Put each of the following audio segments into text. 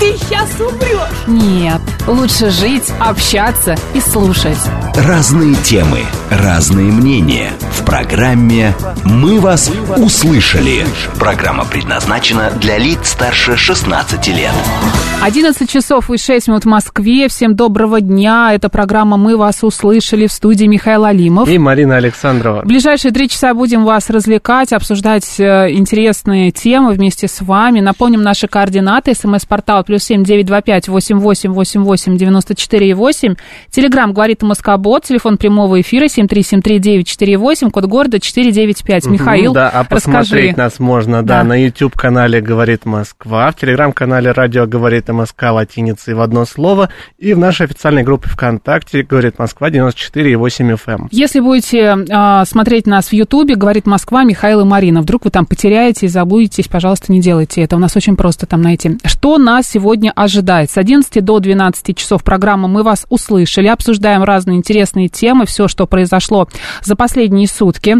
ты сейчас умрешь. Нет, лучше жить, общаться и слушать. Разные темы, разные мнения. В программе «Мы вас услышали». Программа предназначена для лиц старше 16 лет. 11 часов и 6 минут в Москве. Всем доброго дня. Это программа «Мы вас услышали». В студии Михаил Алимов. И Марина Александрова. В ближайшие 3 часа будем вас развлекать, обсуждать интересные темы вместе с вами. Напомним наши координаты. СМС-портал +7 925 88 88 94 8. Телеграм «Говорит Москобот». Телефон прямого эфира 7373948. Код города 495. Михаил, да, а посмотреть расскажи. Нас можно, да, на YouTube-канале «Говорит Москва». В Телеграм-канале «Радио Говорит Москва» латиницей в одно слово, и в нашей официальной группе ВКонтакте «Говорит Москва» 94,8 FM. Если будете смотреть нас в Ютубе, «Говорит Москва», Михаил и Марина, вдруг вы там потеряете и забудетесь, пожалуйста, не делайте это. У нас очень просто там найти. Что нас сегодня ожидает? С 11 до 12 часов программа «Мы вас услышали». Обсуждаем разные интересные темы, все, что произошло за последние сутки.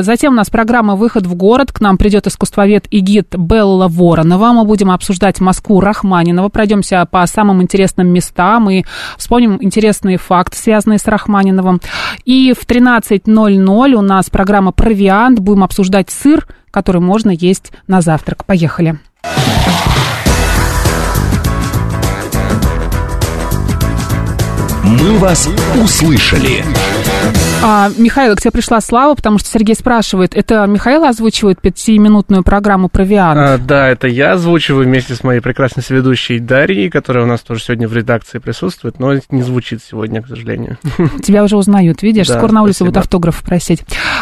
Затем у нас программа «Выход в город». К нам придет искусствовед и гид Белла Воронова. Мы будем обсуждать Москву Рахманинова. Пройдемся по самым интересным местам и вспомним интересные факты, связанные с Рахманиновым. И в 13:00 у нас программа «Провиант». Будем обсуждать сыр, который можно есть на завтрак. Поехали. Мы вас услышали. Михаил, к тебе пришла слава, потому что Сергей спрашивает, это Михаил озвучивает 5-минутную программу «Провиант»? Да, это я озвучиваю вместе с моей прекрасной соведущей Дарьей, которая у нас тоже сегодня в редакции присутствует, но не звучит сегодня, к сожалению. Тебя уже узнают, видишь, да, скоро на улице будут автографы просить.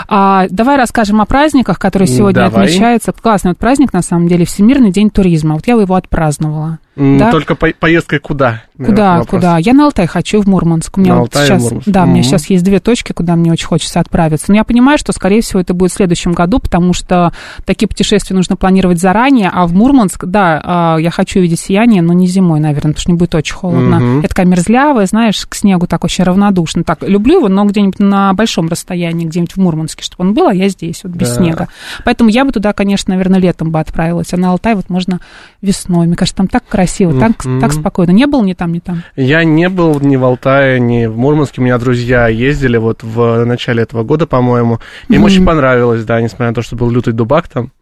Давай расскажем о праздниках, которые сегодня отмечаются. Классный вот праздник, на самом деле, Всемирный день туризма. Вот я его отпраздновала. Да? Только поездкой куда? Куда, куда? Я на Алтай хочу, в Мурманск. У меня вот сейчас, да, у меня сейчас есть 2 точки, куда мне очень хочется отправиться. Но я понимаю, что, скорее всего, это будет в следующем году, потому что такие путешествия нужно планировать заранее. А в Мурманск, да, я хочу видеть сияние, но не зимой, наверное, потому что не будет очень холодно. Я такая мерзлявая, знаешь, к снегу так очень равнодушно. Так, люблю его, но где-нибудь на большом расстоянии, где-нибудь в Мурманске, чтобы он был, а я здесь, вот без снега. Поэтому я бы туда, конечно, наверное, летом бы отправилась. А на Алтай вот можно весной. Мне кажется, там так красиво. Красиво, так спокойно. Не был ни там, ни там? Я не был ни в Алтае, ни в Мурманске. У меня друзья ездили вот в начале этого года, по-моему. Им очень понравилось, да, несмотря на то, что был лютый дубак там.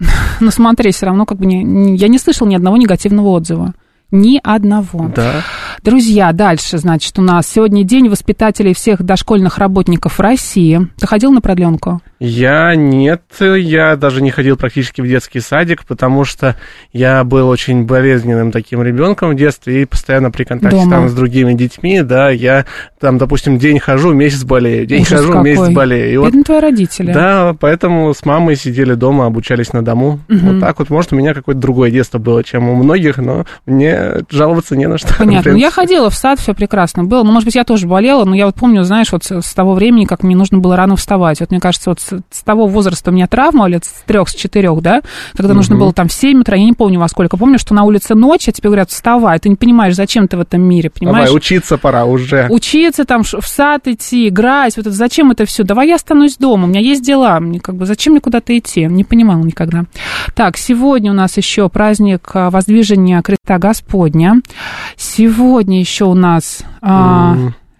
Но смотри, все равно как бы я не слышал ни одного негативного отзыва. Ни одного. Да. Друзья, дальше, значит, у нас сегодня день воспитателей всех дошкольных работников России. Ты ходил на продленку? Я нет, я даже не ходил практически в детский садик, потому что я был очень болезненным таким ребенком в детстве и постоянно при контакте там с другими детьми, да, я там, допустим, день хожу, месяц болею, день хожу, месяц болею. Бедные вот, твои родители. Да, поэтому с мамой сидели дома, обучались на дому. Вот так вот, может, у меня какое-то другое детство было, чем у многих, но мне жаловаться не на что. Понятно. Ну, я ходила в сад, все прекрасно было. Ну, может быть, я тоже болела, но я вот помню, знаешь, вот с того времени, как мне нужно было рано вставать. Вот мне кажется, вот с того возраста у меня травма, лет с 3-4, да, когда нужно было там в 7 утра, я не помню во сколько. Помню, что на улице ночь, а тебе говорят, вставай. Ты не понимаешь, зачем ты в этом мире, понимаешь? Давай, учиться пора уже. Учиться, там, в сад идти, играть. Вот это, зачем это все? Давай я останусь дома, у меня есть дела. Мне как бы зачем мне куда-то идти? Не понимала никогда. Так, сегодня у нас еще праздник воздвижения креста Господь. Сегодня еще у нас...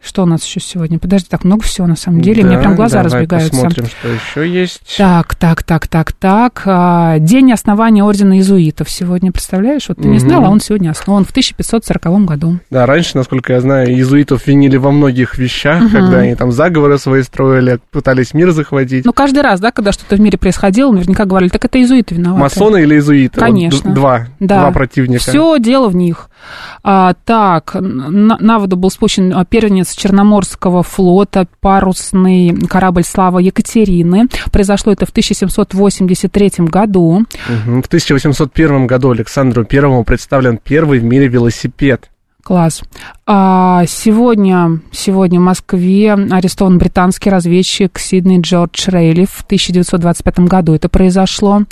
Что у нас еще сегодня? Подожди, так много всего на самом деле. Да, у меня прям глаза разбегаются. Посмотрим, что еще есть. Так. День основания Ордена Иезуитов сегодня, представляешь? Вот ты не знал, а он сегодня основан в 1540 году. Да, раньше, насколько я знаю, иезуитов винили во многих вещах, когда они там заговоры свои строили, пытались мир захватить. Ну, каждый раз, да, когда что-то в мире происходило, наверняка говорили, так это иезуиты виноваты. Масоны или иезуиты? Конечно. Вот два противника. Все дело в них. На воду был спущен первенец Черноморского флота, парусный корабль «Слава Екатерины». Произошло это в 1783 году. В 1801 году Александру I представлен первый в мире велосипед. Класс. Сегодня в Москве арестован британский разведчик Сидней Джордж Рейли. В 1925 году это произошло.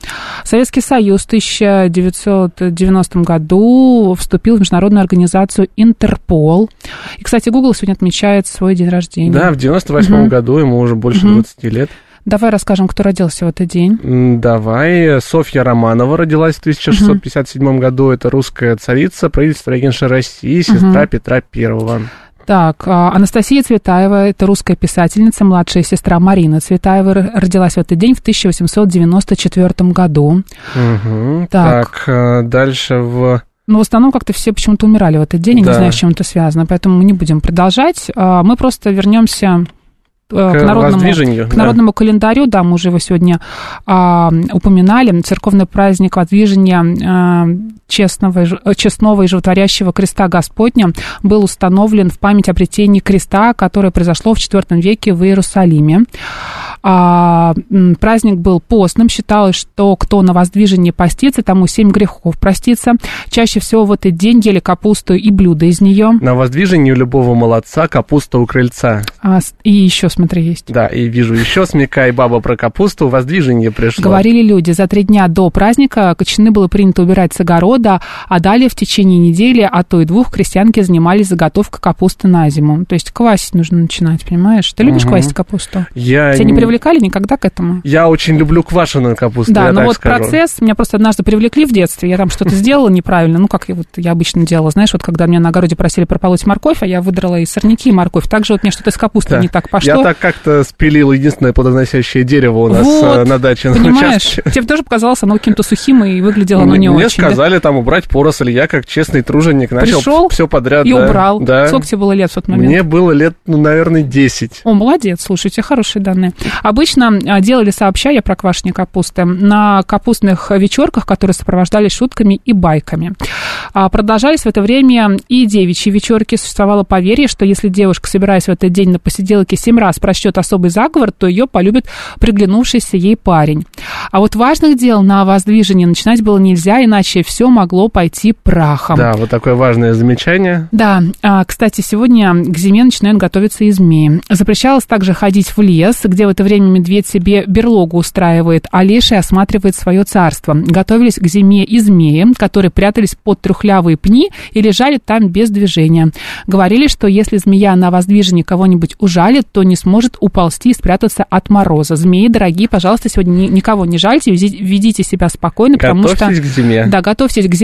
Советский Союз в 1990 году вступил в международную организацию Интерпол. И, кстати, Google сегодня отмечает свой день рождения. Да, в 1998 году ему уже больше 20 лет. Давай расскажем, кто родился в этот день. Давай. Софья Романова родилась в 1657 году. Это русская царица, правительство-регенша России, сестра Петра I. Так, Анастасия Цветаева, это русская писательница, младшая сестра Марина Цветаева, родилась в этот день в 1894 году. Так, дальше в... Но в основном как-то все почему-то умирали в этот день, я не знаю, с чем это связано, поэтому мы не будем продолжать. Мы просто вернемся... К народному календарю, да, мы уже его сегодня упоминали. Церковный праздник воздвижения честного и животворящего креста Господня был установлен в память о обретении креста, которое произошло в IV веке в Иерусалиме. Праздник был постным. Считалось, что кто на воздвижении постится, тому 7 грехов простится. Чаще всего в этот день ели капусту и блюда из нее. На воздвижении у любого молодца капуста у крыльца. И еще, смотри, есть. Да, и вижу еще, смекай, баба про капусту, воздвижение пришло. Говорили люди, за 3 дня до праздника кочаны было принято убирать с огорода, а далее в течение недели, а то и 2, крестьянки занимались заготовкой капусты на зиму. То есть квасить нужно начинать, понимаешь? Ты любишь квасить капусту? Тебя не привлекали никогда к этому? Я очень люблю квашеную капусту, да, я так скажу. Да, но вот процесс, меня просто однажды привлекли в детстве, я там что-то сделала неправильно, как я обычно делала, знаешь, вот когда меня на огороде просили прополоть морковь, а я выдрала и сорняки, и морковь. Также вот мне что-то с капустой не так пошло. Я так как-то спилил единственное плодоносящее дерево у нас на даче. Понимаешь, тебе тоже показалось оно каким-то сухим и выглядело оно не очень. Мне сказали там убрать поросль, я как честный труженик начал все подряд. И убрал. Да. Сколько тебе было лет в тот момент? Мне было лет, наверное, 10. О, молодец, слушай, у тебя хорошие данные. Обычно делали сообща про квашение капусты на капустных вечерках, которые сопровождались шутками и байками. Продолжались в это время и девичьи вечерки. Существовало поверье, что если девушка, собираясь в этот день на посиделке, 7 раз прочтет особый заговор, то ее полюбит приглянувшийся ей парень. А вот важных дел на воздвижении начинать было нельзя, иначе все могло пойти прахом. Да, вот такое важное замечание. Да. Кстати, сегодня к зиме начинают готовиться и змеи. Запрещалось также ходить в лес, где в это время медведь себе берлогу устраивает, а леший осматривает свое царство. Готовились к зиме и змеи, которые прятались под трухлявые пни и лежали там без движения. Говорили, что если змея на воздвижении кого-нибудь ужалит, то не сможет уползти и спрятаться от мороза. Змеи, дорогие, пожалуйста, сегодня никого не жальте, ведите себя спокойно, потому что... Готовьтесь к зиме. Да, готовьтесь к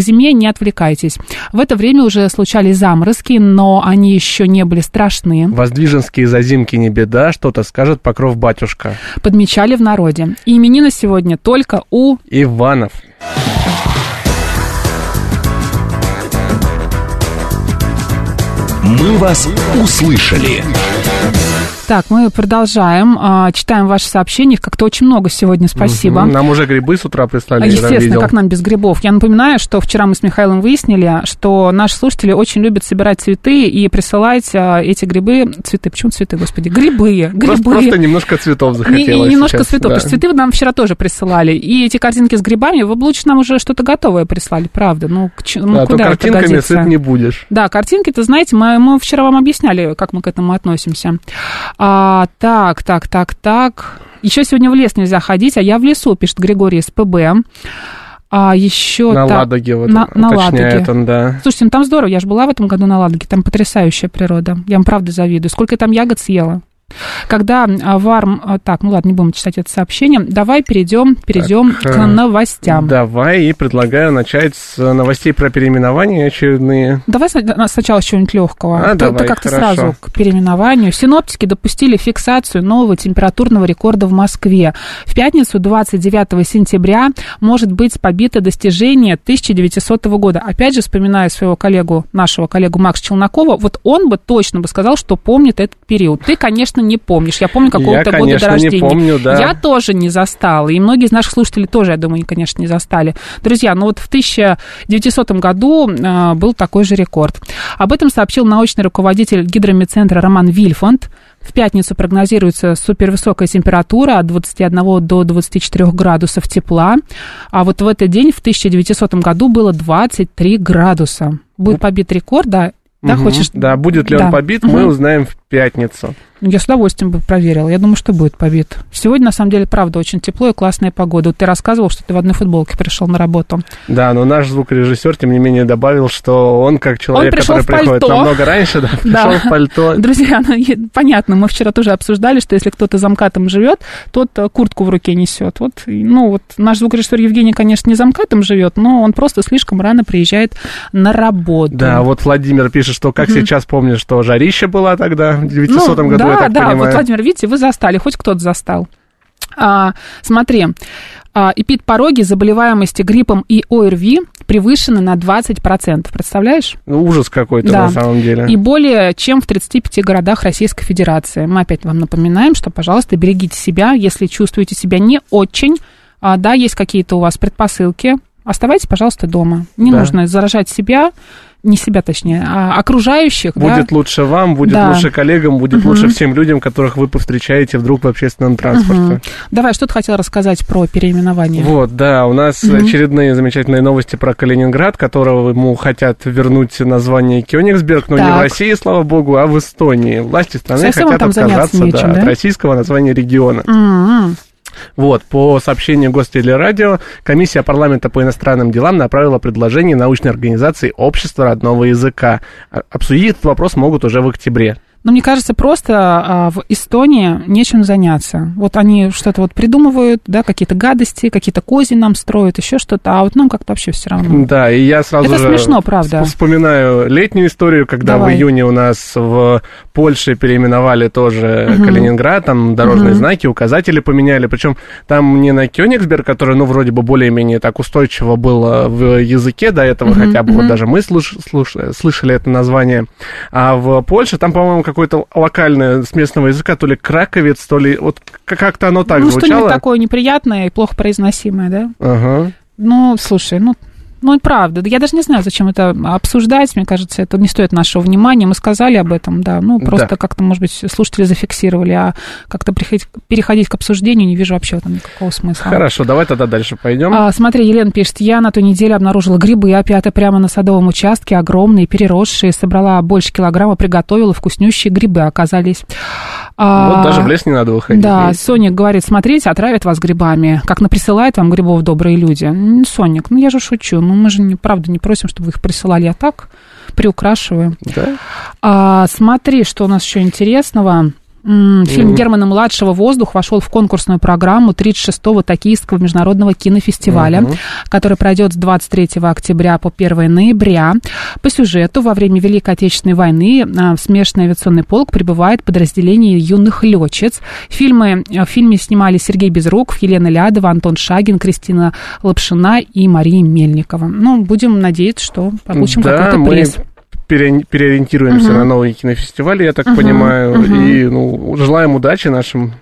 зиме, не отвлекайтесь. В это время уже случались заморозки, но они еще не были страшны. Воздвиженские зазимки не беда, что-то скажет покров батюшка. Подмечали в народе. И именины сегодня только у... Иванов. Мы вас услышали. Так, мы продолжаем. Читаем ваши сообщения. Как-то очень много сегодня. Спасибо. Нам уже грибы с утра прислали. Естественно, как нам без грибов. Я напоминаю, что вчера мы с Михаилом выяснили, что наши слушатели очень любят собирать цветы и присылать эти грибы. Цветы. Почему цветы, господи? Грибы. Просто немножко цветов захотелось. И немножко сейчас, цветов. Да. Потому что цветы вы нам вчера тоже присылали. И эти картинки с грибами, вы бы лучше нам уже что-то готовое прислали. Правда. Куда то картинками сыт не будешь. Да, картинки-то, знаете, мы вчера вам объясняли, как мы к этому относимся. Так. Еще сегодня в лес нельзя ходить, а я в лесу, пишет Григорий из ПБ. Ладоге вот на Ладоге. Да. Слушайте, там здорово, я же была в этом году на Ладоге, там потрясающая природа. Я вам правда завидую. Сколько я там ягод съела? Когда Так, ладно, не будем читать это сообщение. Давай перейдем к новостям. Давай, и предлагаю начать с новостей про переименования очередные. Давай сначала с чего-нибудь легкого. Давай, как-то хорошо. Сразу к переименованию. Синоптики допустили фиксацию нового температурного рекорда в Москве. В пятницу, 29 сентября, может быть побито достижение 1900 года. Опять же, вспоминая нашего коллегу Макса Челнкова, он бы точно сказал, что помнит этот период. Ты, конечно, конечно, не помнишь. Я помню какого-то года до рождения. Я, конечно, не помню, да. Я тоже не застала. И многие из наших слушателей тоже, я думаю, конечно, не застали. Друзья, ну вот в 1900 году был такой же рекорд. Об этом сообщил научный руководитель гидромедцентра Роман Вильфанд. В пятницу прогнозируется супервысокая температура от 21 до 24 градусов тепла. А вот в этот день, в 1900 году, было 23 градуса. Будет побит рекорд, да? Да, угу. Хочешь? Да, будет ли он побит, мы узнаем в пятницу. Я с удовольствием бы проверила. Я думаю, что будет побит. Сегодня, на самом деле, правда, очень тепло и классная погода. Вот ты рассказывал, что ты в одной футболке пришел на работу. Да, но наш звукорежиссер, тем не менее, добавил, что он, как человек, он который приходит намного раньше, да, пришел в пальто. Друзья, ну, понятно, мы вчера тоже обсуждали, что если кто-то замкатом живет, тот куртку в руке несет. Вот, ну, вот наш звукорежиссер Евгений, конечно, не замкатом живет, но он просто слишком рано приезжает на работу. Да, вот Владимир пишет, что как сейчас помню, что жарище была тогда, в 900 году. Да, да, понимаю. Вот, Владимир, видите, вы застали, хоть кто-то застал. Смотри, эпид пороги заболеваемости гриппом и ОРВИ превышены на 20%. Представляешь? Ну, ужас какой-то, да, на самом деле. И более чем в 35 городах Российской Федерации. Мы опять вам напоминаем, что, пожалуйста, берегите себя, если чувствуете себя не очень. Да, есть какие-то у вас предпосылки. Оставайтесь, пожалуйста, дома. Не нужно заражать себя. Не себя, точнее, а окружающих. Будет лучше вам, будет лучше коллегам, будет лучше всем людям, которых вы повстречаете вдруг в общественном транспорте. Давай, что ты хотел рассказать про переименование? Вот, да, у нас очередные замечательные новости про Калининград, которого ему хотят вернуть название Кёнигсберг, но не в России, слава богу, а в Эстонии. Власти страны хотят отказаться от российского названия региона. Вот, по сообщению Гостелерадио, комиссия парламента по иностранным делам направила предложение научной организации «Общество родного языка». Обсудить этот вопрос могут уже в октябре. Но мне кажется, просто в Эстонии нечем заняться. Вот они что-то вот придумывают, да, какие-то гадости, какие-то кози нам строят, еще что-то, а вот нам как-то вообще все равно. Да, и я сразу это же смешно, правда. Вспоминаю летнюю историю, когда в июне у нас в Польше переименовали тоже Калининград, там дорожные знаки, указатели поменяли, причем там не на Кёнигсберг, который, ну, вроде бы более-менее так устойчиво было в языке до этого, хотя бы вот даже мы слышали это название, а в Польше там, по-моему, какое-то локальное с местного языка, то ли краковец, то ли... Вот как-то оно так звучало. Ну, что-нибудь такое неприятное и плохо произносимое, да? Ага. Ну, слушай, ну и правда. Я даже не знаю, зачем это обсуждать. Мне кажется, это не стоит нашего внимания. Мы сказали об этом, да. Ну, просто как-то, может быть, слушатели зафиксировали. А как-то переходить к обсуждению не вижу вообще там никакого смысла. Хорошо, давай тогда дальше пойдем. Смотри, Елена пишет. Я на той неделе обнаружила грибы, опята прямо на садовом участке. Огромные, переросшие. Собрала больше килограмма, приготовила. Вкуснющие грибы оказались. Вот даже в лес не надо выходить. Да, Соник говорит, смотрите, отравят вас грибами. Как наприсылают вам грибов добрые люди. Соник, ну я же шучу. Ну, мы же, правда, не просим, чтобы вы их присылали, а так приукрашиваем. Да? Смотри, что у нас еще интересного. Фильм Германа-младшего «Воздух» вошел в конкурсную программу 36-го Токийского международного кинофестиваля, который пройдет с 23 октября по 1 ноября. По сюжету, во время Великой Отечественной войны в смешанный авиационный полк прибывает подразделение юных летчиц. В фильме снимали Сергей Безруков, Елена Лядова, Антон Шагин, Кристина Лапшина и Мария Мельникова. Ну, будем надеяться, что получим какой-то приз. Переориентируемся на новые кинофестивали, я так понимаю, и желаем удачи нашим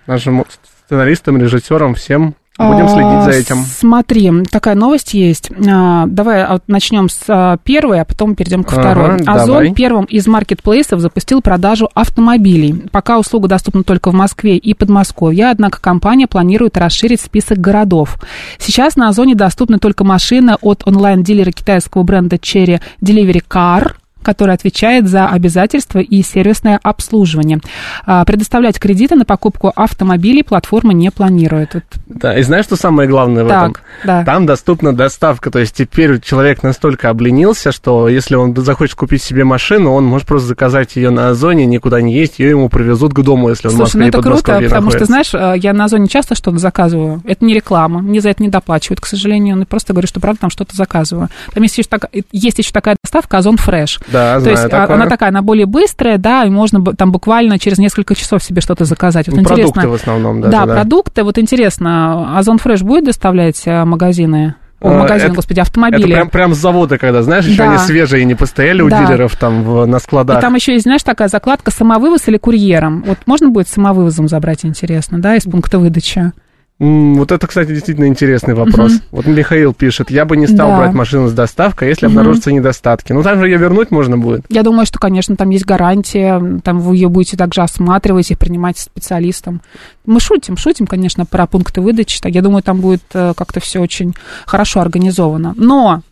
сценаристам, режиссерам, всем. Будем следить за этим. Смотри, такая новость есть. Давай начнем с первой, а потом перейдем ко второй. Озон первым из маркетплейсов запустил продажу автомобилей. Пока услуга доступна только в Москве и Подмосковье, однако компания планирует расширить список городов. Сейчас на Озоне доступны только машины от онлайн-дилера китайского бренда Chery Delivery Car, который отвечает за обязательства и сервисное обслуживание. Предоставлять кредиты на покупку автомобилей платформа не планирует. Да, и знаешь, что самое главное в этом? Да. Там доступна доставка, то есть теперь человек настолько обленился, что если он захочет купить себе машину, он может просто заказать ее на Озоне, никуда не ездить, ее ему привезут к дому, если он в Москве и Подмосковье находится. Слушай, ну это круто, потому что, знаешь, я на Озоне часто что-то заказываю, это не реклама, мне за это не доплачивают, к сожалению, я просто говорю, что правда там что-то заказываю. Там есть еще такая доставка Озон Фреш. Да, то есть такое. Она такая, она более быстрая, да, и можно там буквально через несколько часов себе что-то заказать. Вот продукты в основном, да. Да, продукты. Вот интересно, Озон Фреш будет доставлять магазины? магазин, господи, автомобили. Это прям с завода, когда, знаешь, еще они свежие не постояли у дилеров там на складах. И там еще есть, знаешь, такая закладка «Самовывоз или курьером». Вот можно будет самовывозом забрать, интересно, да, из пункта выдачи? Вот это, кстати, действительно интересный вопрос. Вот Михаил пишет: я бы не стал брать машину с доставкой, если обнаружатся недостатки. Ну, там же ее вернуть можно будет. Я думаю, что, конечно, там есть гарантия, там вы ее будете также осматривать и принимать специалистом. Мы шутим, конечно, про пункты выдачи. Я думаю, там будет как-то все очень хорошо организовано. Но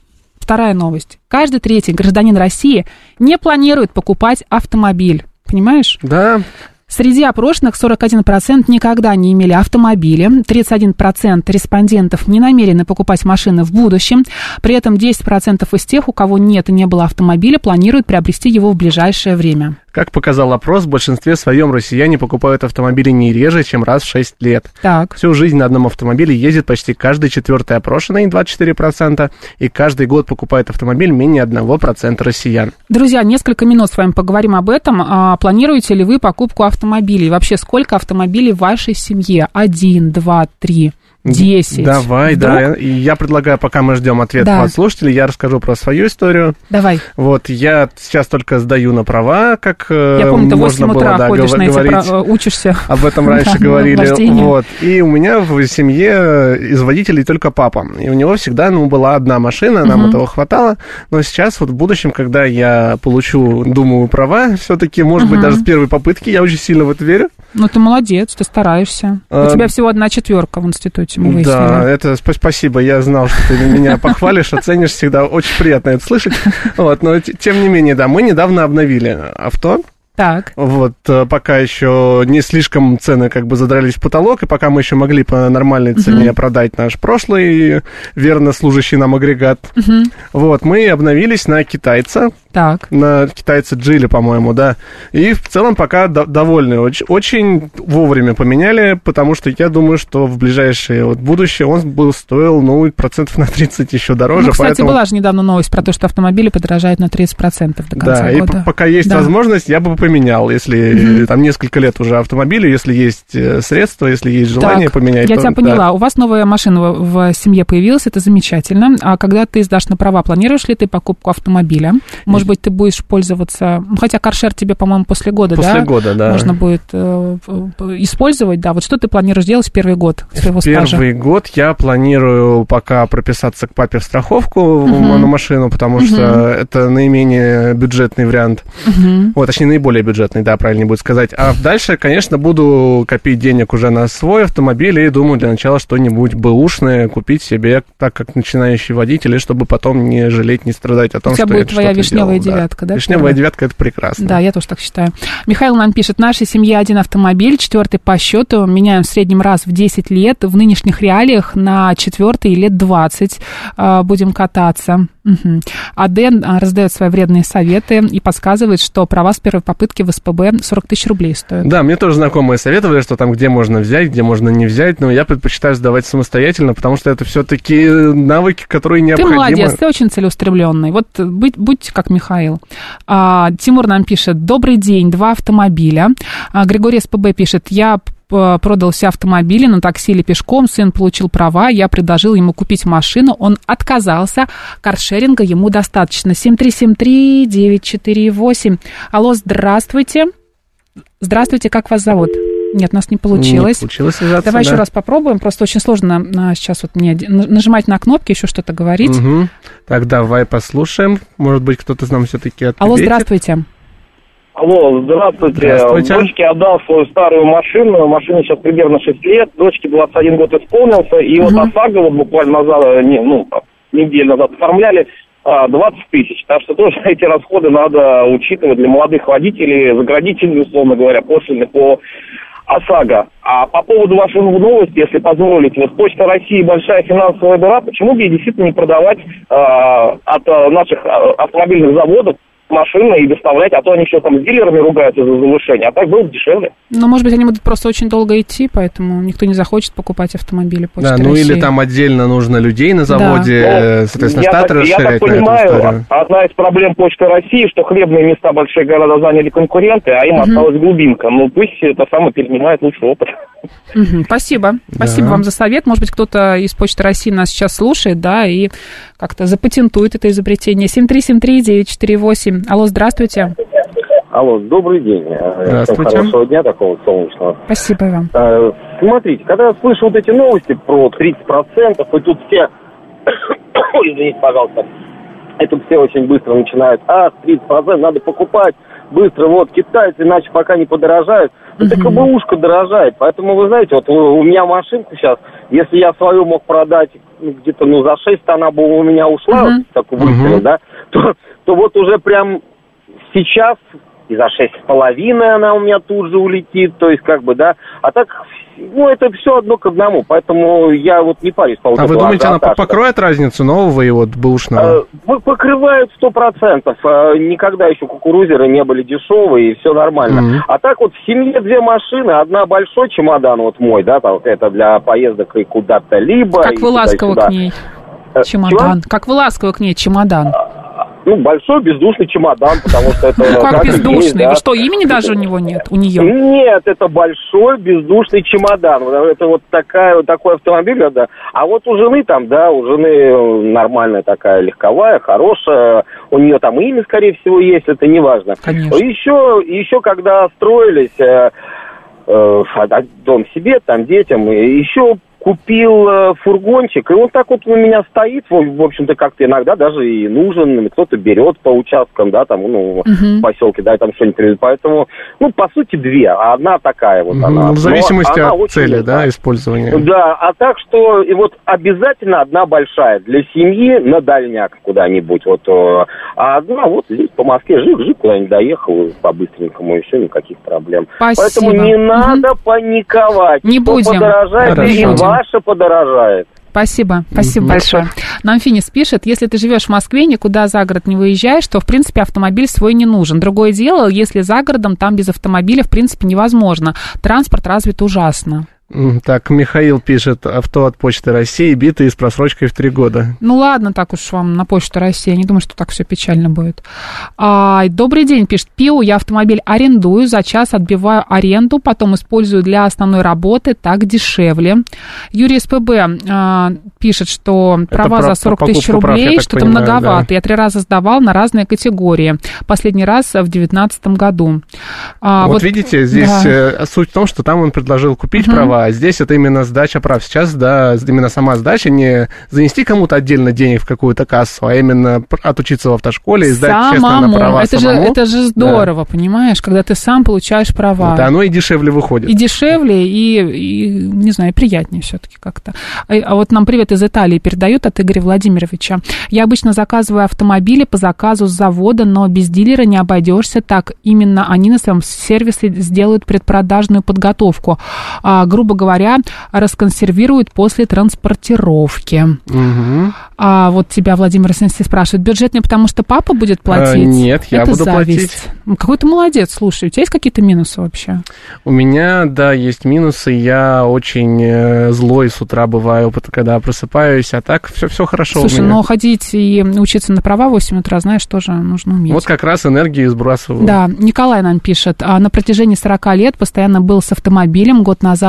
вторая новость. Каждый третий гражданин России не планирует покупать автомобиль. Понимаешь? Да. Среди опрошенных 41% никогда не имели автомобиля, 31% респондентов не намерены покупать машины в будущем, при этом 10% из тех, у кого нет и не было автомобиля, планируют приобрести его в ближайшее время. Как показал опрос, в большинстве своем россияне покупают автомобили не реже, чем раз в 6 лет. Так. Всю жизнь на одном автомобиле ездит почти каждый четвертый опрошенный, 24%, и каждый год покупает автомобиль менее 1% россиян. Друзья, несколько минут с вами поговорим об этом. Планируете ли вы покупку автомобилей? Вообще, сколько автомобилей в вашей семье? 1, 2, 3... 10. Давай, вдруг? Да. Я предлагаю, пока мы ждем ответ от слушателей, я расскажу про свою историю. Давай. Вот, я сейчас только сдаю на права, как я помню, ты можно 8 было, утра ходишь на эти учишься. Об этом раньше говорили. Вот. И у меня в семье из водителей только папа. И у него всегда была одна машина, нам этого хватало. Но сейчас, вот в будущем, когда я получу, думаю, права, все-таки, может быть, даже с первой попытки, я очень сильно в это верю. Ну, ты молодец, ты стараешься. У тебя всего 1 четверка в институте. Да, это спасибо, я знал, что ты меня похвалишь, оценишь всегда, очень приятно это слышать, вот, но тем не менее, да, мы недавно обновили авто. Так. Вот, пока еще не слишком цены как бы задрались в потолок, и пока мы еще могли по нормальной цене продать наш прошлый, верно служащий нам агрегат, вот, мы обновились на китайца. Так. На китайца Джили, по-моему, да. И в целом пока довольны. Очень вовремя поменяли, потому что я думаю, что в ближайшее будущее он был стоил, ну, 30% еще дороже. Ну, кстати, поэтому... была же недавно новость про то, что автомобили подорожают на 30% до конца года. Да, и пока есть возможность, я бы поменял, если там несколько лет уже автомобилю, если есть средства, если есть желание поменять. Я тебя поняла. Да. У вас новая машина в семье появилась, это замечательно. А когда ты сдашь на права, планируешь ли ты покупку автомобиля? Может быть, ты будешь пользоваться... Хотя каршер тебе, по-моему, после года, да? После года, да. Можно будет использовать, да. Вот что ты планируешь делать в первый год своего стажа? В первый год я планирую пока прописаться к папе в страховку на машину, потому что это наименее бюджетный вариант. Вот, точнее, наиболее бюджетный, да, правильнее будет сказать. А дальше, конечно, буду копить денег уже на свой автомобиль и думаю для начала что-нибудь бэушное купить себе, так как начинающий водитель, и чтобы потом не жалеть, не страдать о том, что я что-то делал. Девятка, да? Вишневая девятка, это прекрасно. Да, я тоже так считаю. Михаил нам пишет: в нашей семье 1 автомобиль, 4-й по счету, меняем в среднем раз в 10 лет, в нынешних реалиях на 4-й лет 20 будем кататься. А Дэн раздает свои вредные советы и подсказывает, что права с первой попытки в СПБ 40 тысяч рублей стоят. Да, мне тоже знакомые советовали, что там где можно взять, где можно не взять, но я предпочитаю сдавать самостоятельно, потому что это все-таки навыки, которые необходимы. Ты молодец, ты очень целеустремленный. Вот будь как Михаил. Тимур нам пишет: добрый день, 2 автомобиля. Григорий СПБ пишет: я продал все автомобили на такси или пешком, сын получил права, я предложил ему купить машину, он отказался, каршеринга ему достаточно. 7373948. Алло, здравствуйте. Здравствуйте, как вас зовут? Нет, у нас не получилось. Давай еще раз попробуем. Просто очень сложно сейчас вот мне нажимать на кнопки, еще что-то говорить. Так, давай послушаем. Может быть, кто-то нам все-таки ответит. Алло, здравствуйте. Алло, здравствуйте. Дочке отдал свою старую машину. Машине сейчас примерно 6 лет. Дочке 21 год исполнился. И вот ОСАГО вот буквально неделю назад оформляли 20 тысяч. Так что тоже эти расходы надо учитывать для молодых водителей, заградителей, условно говоря, пошлины по ОСАГО. А по поводу вашей новости, если позволите, вот Почта России большая финансовая дыра, почему бы ей действительно не продавать от наших автомобильных заводов машины и доставлять, а то они еще там с дилерами ругаются за завышение, а так было бы дешевле. Ну, может быть, они будут просто очень долго идти, поэтому никто не захочет покупать автомобили Почты России. Да, ну или там отдельно нужно людей на заводе, да. Соответственно, штаты расширять. Я так понимаю, одна из проблем Почты России, что хлебные места больших городов заняли конкуренты, а им осталась глубинка. Ну, пусть это самое перенимает лучший опыт. Спасибо. Спасибо вам за совет. Может быть, кто-то из Почты России нас сейчас слушает, да, и как-то запатентует это изобретение. 7373948. Алло, здравствуйте. Алло, добрый день. Здравствуйте. Хорошего дня такого солнечного. Спасибо вам. Смотрите, когда я слышу вот эти новости про 30%, и тут все... Извините, пожалуйста. И тут все очень быстро начинают. 30% надо покупать быстро. Вот, китайцы, иначе пока не подорожают. Ну, так КБУшка дорожает. Поэтому, вы знаете, вот у меня машинку сейчас, если я свою мог продать где-то, за 6, она бы у меня ушла, вот, так быстро, да, то вот уже прям сейчас и за 6,5 она у меня тут же улетит. То есть, да. А так, это все одно к одному. Поэтому я вот не парюсь по поводу. А вы думаете, она покроет разницу нового и вот бэушного? Покрывает 100%. Никогда еще кукурузеры не были дешевые, и все нормально. А так вот в семье две машины. Одна большой чемодан, вот мой, там, это для поездок и куда-то либо. Как вы ласково к ней, чемодан. Как вы ласково к ней, чемодан. Большой бездушный чемодан, потому что это... Как бездушный? Вы что, имени даже у него нет? У нее? Нет, это большой бездушный чемодан. Это такой автомобиль, да. А вот у жены у жены нормальная такая легковая, хорошая. У нее там имя, скорее всего, есть, это неважно. Конечно. Еще когда строились дом себе, детям, еще... Купил фургончик, и он так вот у меня стоит, в общем-то, как-то иногда даже и нужен, кто-то берет по участкам, в поселке, там что-нибудь привезет. Поэтому, по сути, две. Одна такая вот она. В зависимости от цели, использования. Да, а так что, и вот обязательно одна большая для семьи на дальняк куда-нибудь, а одна здесь по Москве, жив-жив, куда-нибудь доехал, по-быстренькому еще никаких проблем. Спасибо. Поэтому не надо паниковать. Не будем. Ваша подорожает. Спасибо, спасибо большое. Нам Финис пишет, если ты живешь в Москве, никуда за город не выезжаешь, то, в принципе, автомобиль свой не нужен. Другое дело, если за городом, там без автомобиля, в принципе, невозможно. Транспорт развит ужасно. Так, Михаил пишет, авто от Почты России, битые с просрочкой в 3 года. Ну ладно, так уж вам на Почту России, я не думаю, что так все печально будет. Добрый день, пишет Пиу, я автомобиль арендую, за час отбиваю аренду, потом использую для основной работы, так дешевле. Юрий СПБ пишет, что права за 40 тысяч рублей, что-то многовато, да. Я 3 раза сдавал на разные категории, последний раз в 2019 году. Вот видите, здесь суть в том, что там он предложил купить права, а здесь это именно сдача прав. Сейчас, именно сама сдача, не занести кому-то отдельно денег в какую-то кассу, а именно отучиться в автошколе и сдать честно на права самому. Это же здорово, понимаешь, когда ты сам получаешь права. Вот, оно и дешевле выходит. И дешевле, и приятнее все-таки как-то. А вот нам привет из Италии передают от Игоря Владимировича. Я обычно заказываю автомобили по заказу с завода, но без дилера не обойдешься. Так именно они на своем сервисе сделают предпродажную подготовку. Грубо говоря, расконсервируют после транспортировки. А вот тебя, Владимир Александрович, спрашивает, бюджетный, потому что папа будет платить? Нет, я буду платить. Какой ты молодец, слушай, у тебя есть какие-то минусы вообще? У меня, есть минусы, я очень злой с утра бываю, когда просыпаюсь, а так все хорошо. Слушай, но ходить и учиться на права в 8 утра, знаешь, тоже нужно уметь. Вот как раз энергию сбрасываю. Да, Николай нам пишет, на протяжении 40 лет постоянно был с автомобилем, год назад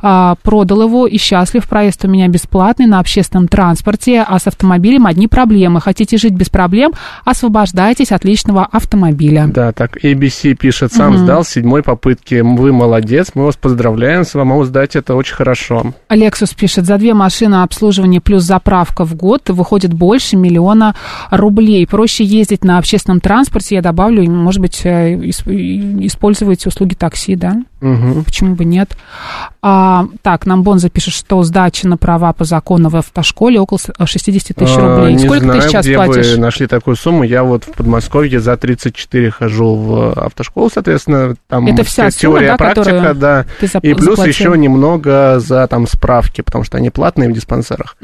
продал его и счастлив, проезд у меня бесплатный на общественном транспорте, а с автомобилем одни проблемы. Хотите жить без проблем? Освобождайтесь от личного автомобиля. Да, так ABC пишет, сам сдал с 7-й попытки. Вы молодец, мы вас поздравляем, самому сдать это очень хорошо. Алексус пишет, за 2 машины обслуживание плюс заправка в год выходит больше 1 000 000 рублей. Проще ездить на общественном транспорте, я добавлю, может быть, используете услуги такси, да? Почему бы нет? Так, нам Бонза пишет, что сдача на права по закону в автошколе около 60 тысяч рублей. Сколько ты сейчас платишь? Не знаю, где вы нашли такую сумму. Я вот в Подмосковье за 34 хожу в автошколу, соответственно. Там это вся теория, практика, да. И плюс заплатил еще немного за справки, потому что они платные в диспансерах.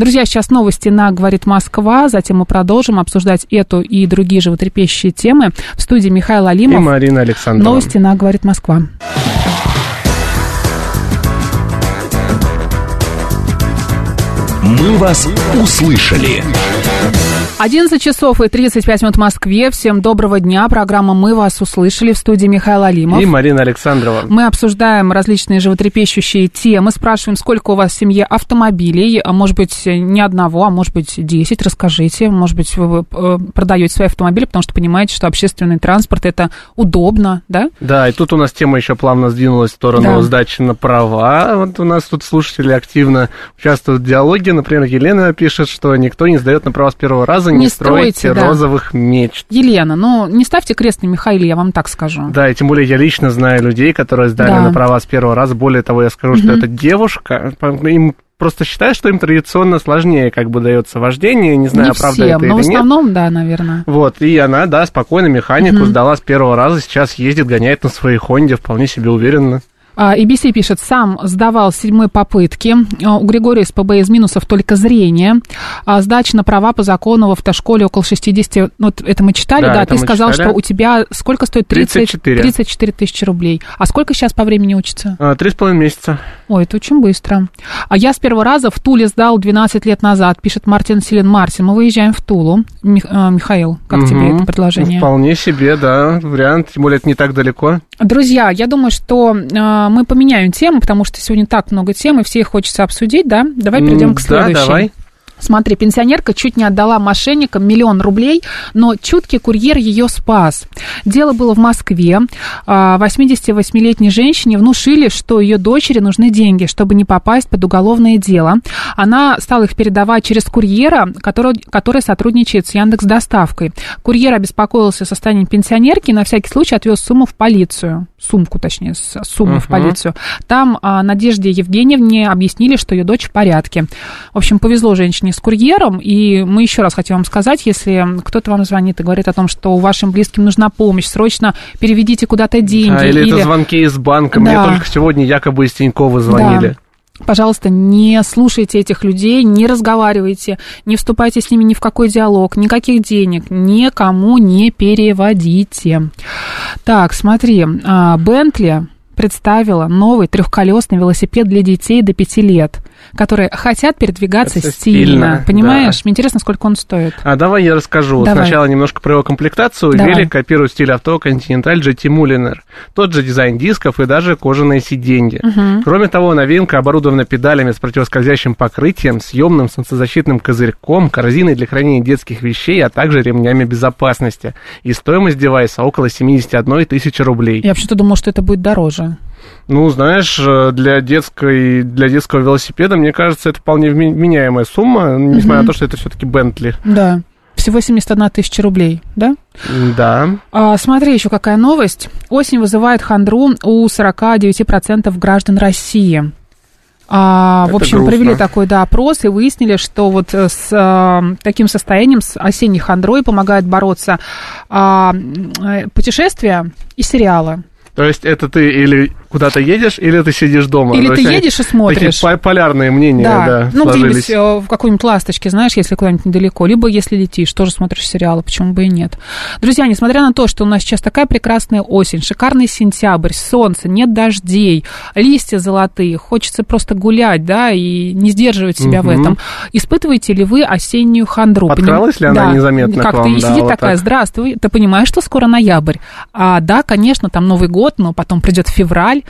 Друзья, сейчас новости на «Говорит Москва». Затем мы продолжим обсуждать эту и другие животрепещущие темы. В студии Михаил Алимов и Марина Александрова. Новости на «Говорит Москва». Мы вас услышали. 11:35 в Москве. Всем доброго дня. Программа «Мы вас услышали». В студии Михаил Алимов. И Марина Александрова. Мы обсуждаем различные животрепещущие темы. Спрашиваем, сколько у вас в семье автомобилей. Может быть, не одного, а может быть, 10. Расскажите. Может быть, вы продаете свои автомобили, потому что понимаете, что общественный транспорт – это удобно, да? Да, и тут у нас тема еще плавно сдвинулась в сторону сдачи на права. Вот у нас тут слушатели активно участвуют в диалоге. Например, Елена пишет, что никто не сдает на права с первого раза. Не стройте розовых мечт. Елена, ну не ставьте крест на Михаила, я вам так скажу. Да, и тем более я лично знаю людей, которые сдали на права с первого раза. Более того, я скажу, что это девушка, им просто считаю, что им традиционно сложнее как бы дается вождение, не знаю, правда это или нет. Не всем, но в основном, да, наверное. Вот, и она, да, спокойно механику сдала с первого раза, сейчас ездит, гоняет на своей Хонде, вполне себе уверенно. ABC пишет, сам сдавал с 7-й попытки, у Григория из ПБ из минусов только зрение, сдача на права по закону в автошколе около 60, вот это мы читали, да ты сказал, что у тебя сколько стоит? 34 тысячи рублей. А сколько сейчас по времени учится? 3,5 месяца. Ой, это очень быстро. А я с первого раза в Туле сдал 12 лет назад, пишет Мартин Селин. Мартин, мы выезжаем в Тулу. Михаил, как тебе это предложение? Вполне себе, да, вариант, тем более это не так далеко. Друзья, я думаю, что... мы поменяем тему, потому что сегодня так много тем, и все их хочется обсудить, да? Давай перейдем к следующей. Да, давай. Смотри, пенсионерка чуть не отдала мошенникам 1 000 000 рублей, но чуткий курьер ее спас. Дело было в Москве. 88-летней женщине внушили, что ее дочери нужны деньги, чтобы не попасть под уголовное дело. Она стала их передавать через курьера, который сотрудничает с Яндекс.Доставкой. Курьер обеспокоился состоянием пенсионерки и на всякий случай отвез сумму в полицию. Сумку, точнее, сумму в полицию. Там Надежде Евгеньевне объяснили, что ее дочь в порядке. В общем, повезло женщине с курьером, и мы еще раз хотим вам сказать, если кто-то вам звонит и говорит о том, что вашим близким нужна помощь, срочно переведите куда-то деньги. А, или это звонки из банка, мне только сегодня якобы из Тинькова звонили. Да. Пожалуйста, не слушайте этих людей, не разговаривайте, не вступайте с ними ни в какой диалог, никаких денег никому не переводите. Так, смотри, Бентли представила новый трехколесный велосипед для детей до 5 лет, которые хотят передвигаться стильно. Понимаешь? Да. Мне интересно, сколько он стоит. А давай я расскажу. Давай. Сначала немножко про его комплектацию. Давай. Велик копирует стиль авто Continental GT Mulliner. Тот же дизайн дисков и даже кожаные сиденья. Угу. Кроме того, новинка оборудована педалями с противоскользящим покрытием, съемным солнцезащитным козырьком, корзиной для хранения детских вещей, а также ремнями безопасности. И стоимость девайса около 71 тысячи рублей. Я вообще-то думала, что это будет дороже. Ну, знаешь, для детского велосипеда, мне кажется, это вполне вменяемая сумма, несмотря на то, что это все-таки Бентли. Да. Всего 71 тысяча рублей, да? Да. А, смотри, еще какая новость. Осень вызывает хандру у 49% граждан России. В общем, грустно. Провели такой опрос и выяснили, что вот с таким состоянием, с осенней хандрой помогают бороться путешествия и сериалы. То есть это ты или куда-то едешь, или ты сидишь дома. Или ты едешь и смотришь. Такие полярные мнения, да. Ну, сложились. Где-нибудь в какой-нибудь ласточке, знаешь, если куда-нибудь недалеко. Либо если летишь, тоже смотришь сериалы, почему бы и нет. Друзья, несмотря на то, что у нас сейчас такая прекрасная осень, шикарный сентябрь, солнце, нет дождей, листья золотые, хочется просто гулять, да, и не сдерживать себя в этом. Испытываете ли вы осеннюю хандру? Подкралась ли она незаметно как-то к вам? И сидит такая, здравствуй, ты понимаешь, что скоро ноябрь. А, да, конечно, там Новый год, но потом придет февраль,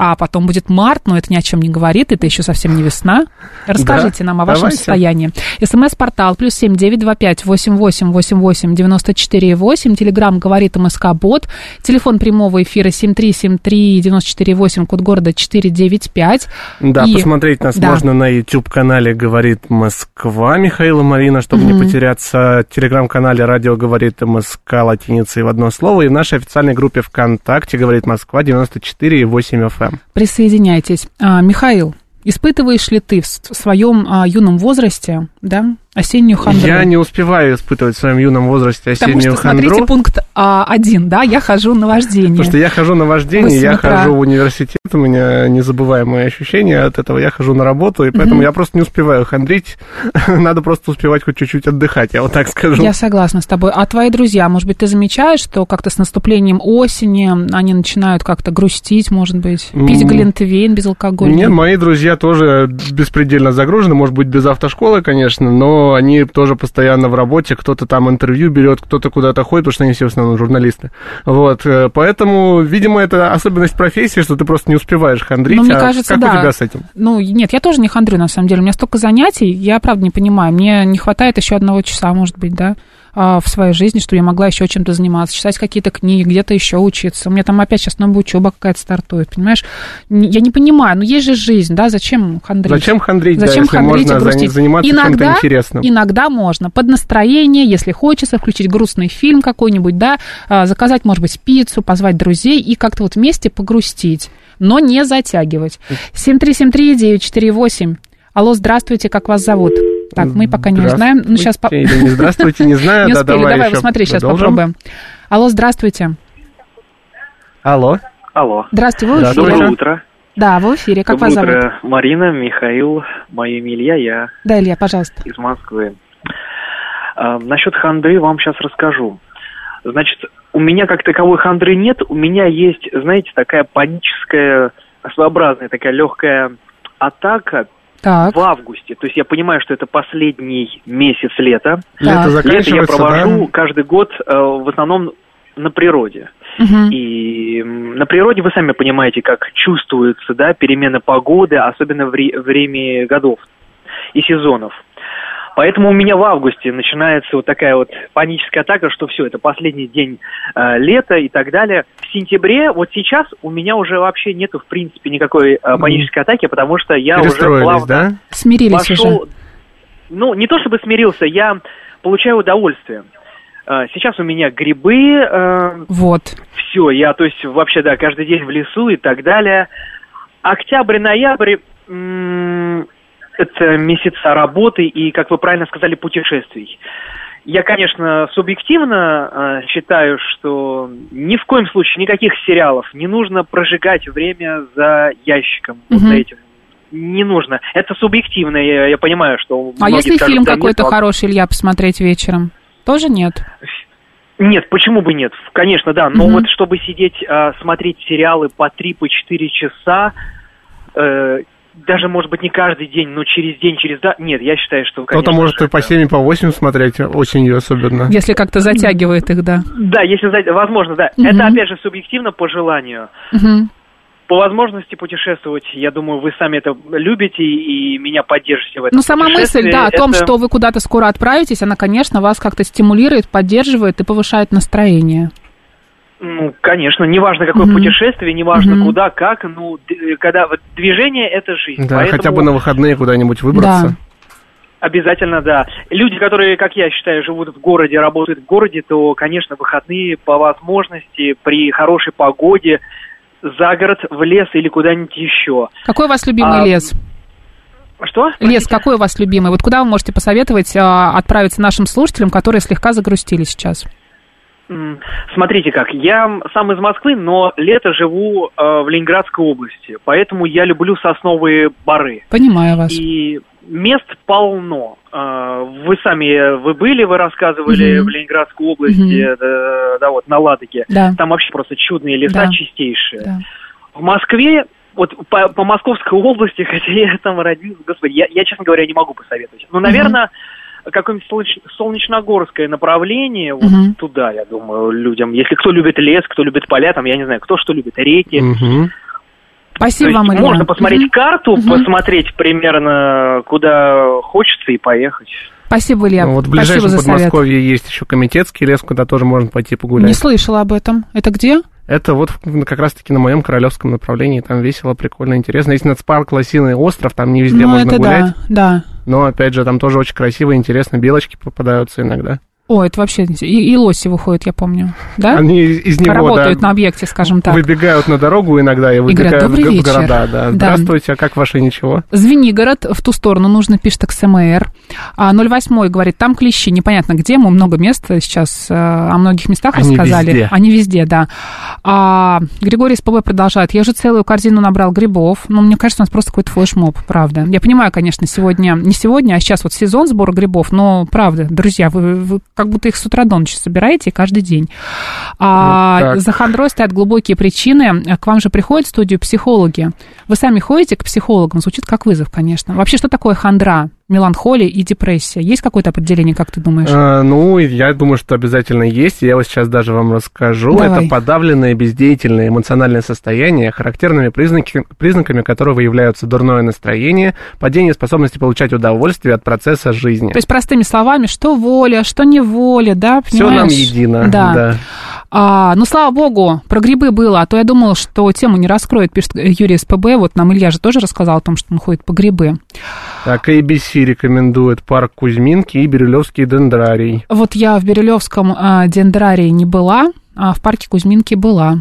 а потом будет март, но это ни о чем не говорит, это еще совсем не весна. Расскажите нам о вашем состоянии. СМС-портал +7 925 88 88 94 8. Телеграм говорит МСК-бот. Телефон прямого эфира 7373 94 8, код города 495. Да, и... посмотреть нас можно на YouTube-канале «Говорит Москва» Михаила Марина, чтобы не потеряться. В Телеграм-канале «Радио говорит МСК» латиницей в одно слово. И в нашей официальной группе ВКонтакте «Говорит Москва» 94,8 FM. Присоединяйтесь. Михаил, испытываешь ли ты в своем юном возрасте, да, осеннюю хандру? Я не успеваю испытывать в своем юном возрасте осеннюю хандру. Потому что, смотрите, пункт 1, да, я хожу на вождение. Потому что я хожу на вождение, я хожу в университет, у меня незабываемые ощущения от этого, я хожу на работу, и поэтому я просто не успеваю хандрить, надо просто успевать хоть чуть-чуть отдыхать, я вот так скажу. Я согласна с тобой. А твои друзья, может быть, ты замечаешь, что как-то с наступлением осени они начинают как-то грустить, может быть, пить глинтвейн безалкогольный? Нет, мои друзья тоже беспредельно загружены, может быть, без автошколы, конечно, конечно, но они тоже постоянно в работе, кто-то там интервью берет, кто-то куда-то ходит, потому что они все в основном журналисты. Вот, поэтому, видимо, это особенность профессии, что ты просто не успеваешь хандрить. Ну, мне кажется, как у тебя с этим? Ну, нет, я тоже не хандрю, на самом деле. У меня столько занятий, я, правда, не понимаю. Мне не хватает еще одного часа, может быть, да, в своей жизни, что я могла еще чем-то заниматься, читать какие-то книги, где-то еще учиться. У меня там опять сейчас новая учеба какая-то стартует, понимаешь? Я не понимаю, но есть же жизнь, да, зачем хандрить? Зачем хандрить, зачем хандрить и грустить? Заниматься иногда, чем-то интересным. Иногда можно, под настроение, если хочется, включить грустный фильм какой-нибудь, да, заказать, может быть, пиццу, позвать друзей и как-то вот вместе погрустить, но не затягивать. 7373948. Алло, здравствуйте, как вас зовут? Так, мы пока не узнаем. Ну, сейчас... Здравствуйте, не знаю. Не успели, давай посмотри, сейчас попробуем. Алло, здравствуйте. Алло. Здравствуйте, вы в эфире. Доброе утро. Да, вы в эфире, как вас зовут? Доброе утро, Марина, Михаил, мое имя Илья, я... Да, Илья, пожалуйста. Из Москвы. Насчет хандры вам сейчас расскажу. Значит, у меня как таковой хандры нет, у меня есть, знаете, такая паническая, своеобразная, такая легкая атака. Так. В августе, то есть я понимаю, что это последний месяц лета. Лето я провожу, да? Каждый год в основном на природе. Угу. И на природе вы сами понимаете, как чувствуется, да, перемена погоды, особенно в время годов и сезонов. Поэтому у меня в августе начинается вот такая вот паническая атака, что все, это последний день лета и так далее. В сентябре, вот сейчас, у меня уже вообще нету, в принципе, никакой панической атаки, потому что я уже плавно... Да? Смирились пошел... уже. Ну, не то чтобы смирился, я получаю удовольствие. Сейчас у меня грибы. Вот. Все, я, то есть, вообще, да, каждый день в лесу и так далее. Октябрь, ноябрь... Это месяца работы и, как вы правильно сказали, путешествий. Я, конечно, субъективно считаю, что ни в коем случае никаких сериалов не нужно прожигать время за ящиком. Mm-hmm. Вот за этим. Не нужно. Это субъективно, я понимаю, что... А если скажут, фильм да, какой-то нет, хороший, Илья, посмотреть вечером? Тоже нет? Нет, почему бы нет? Конечно, да. Но вот чтобы сидеть, смотреть сериалы по 3-4 часа... Даже, может быть, не каждый день, но через день, через два. Нет, я считаю, что... Кто-то может и по 7, по 8 смотреть, осенью особенно. Если как-то затягивает их, да. Да, если... Возможно, да. Угу. Это, опять же, субъективно по желанию. Угу. По возможности путешествовать, я думаю, вы сами это любите и меня поддержите в этом. Ну, сама мысль, да, о том, что вы куда-то скоро отправитесь, она, конечно, вас как-то стимулирует, поддерживает и повышает настроение. Ну, конечно, неважно, какое путешествие, неважно, куда, как, ну, когда движение – это жизнь. Да, поэтому... хотя бы на выходные куда-нибудь выбраться. Да. Обязательно, да. Люди, которые, как я считаю, живут в городе, работают в городе, то, конечно, выходные по возможности, при хорошей погоде, за город, в лес или куда-нибудь еще. Какой у вас любимый лес? Что? Лес какой у вас любимый? Вот куда вы можете посоветовать отправиться нашим слушателям, которые слегка загрустили сейчас? Смотрите как, я сам из Москвы, но лето живу в Ленинградской области, поэтому я люблю сосновые боры. Понимаю вас. И мест полно. Вы сами, вы рассказывали в Ленинградской области, да, вот на Ладоге. Да. Там вообще просто чудные леса, да. Чистейшие. Да. В Москве, вот по Московской области, хотя я там родился, господи, я, честно говоря, не могу посоветовать. Ну, наверное... Какое-нибудь солнечногорское направление, вот туда, я думаю, людям. Если кто любит лес, кто любит поля, там, я не знаю, кто что любит, реки. Спасибо вам, Илья. Можно посмотреть карту, посмотреть примерно, куда хочется, и поехать. Спасибо, Илья. Ну, вот в ближайшем Подмосковье есть еще Комитетский лес, куда тоже можно пойти погулять. Не слышала об этом. Это где? Это вот как раз-таки на моем королевском направлении. Там весело, прикольно, интересно. Есть нацпарк Лосиный остров, там не везде можно гулять. Да. Но, опять же, там тоже очень красиво и интересно. Белочки попадаются иногда. О, это вообще... И лоси выходят, я помню, да? Они из него, работают на объекте, скажем так. Выбегают на дорогу иногда и выбегают в города. Да. Здравствуйте, а как ваше ничего? Звенигород, в ту сторону нужно, пишет XMR. 08 говорит, там клещи, непонятно где, мы много мест сейчас о многих местах рассказали. Везде. Они везде, да. Григорий СПБ продолжает. Я уже целую корзину набрал грибов. Ну, мне кажется, у нас просто какой-то флешмоб, правда. Я понимаю, конечно, сегодня, не сегодня, а сейчас вот сезон сбора грибов, но, правда, друзья, вы как будто их с утра до ночи собираете каждый день. За хандрой стоят глубокие причины. К вам же приходят в студию психологи. Вы сами ходите к психологам? Звучит как вызов, конечно. Вообще, что такое хандра? меланхолия и депрессия. Есть какое-то определение, как ты думаешь? Я думаю, что обязательно есть. Я его сейчас даже вам расскажу. Давай. Это подавленное, бездеятельное эмоциональное состояние, характерными признаками которого являются дурное настроение, падение способности получать удовольствие от процесса жизни. То есть, простыми словами, что воля, что неволя, да, понимаешь? Все нам едино, да. Слава богу, про грибы было, а то я думала, что тему не раскроет, пишет Юрий СПБ. Вот нам Илья же тоже рассказал о том, что он ходит по грибы. Так, ABC рекомендует парк Кузьминки и Бирюлевский дендрарий. Вот я в Бирюлевском дендрарии не была, а в парке Кузьминки была.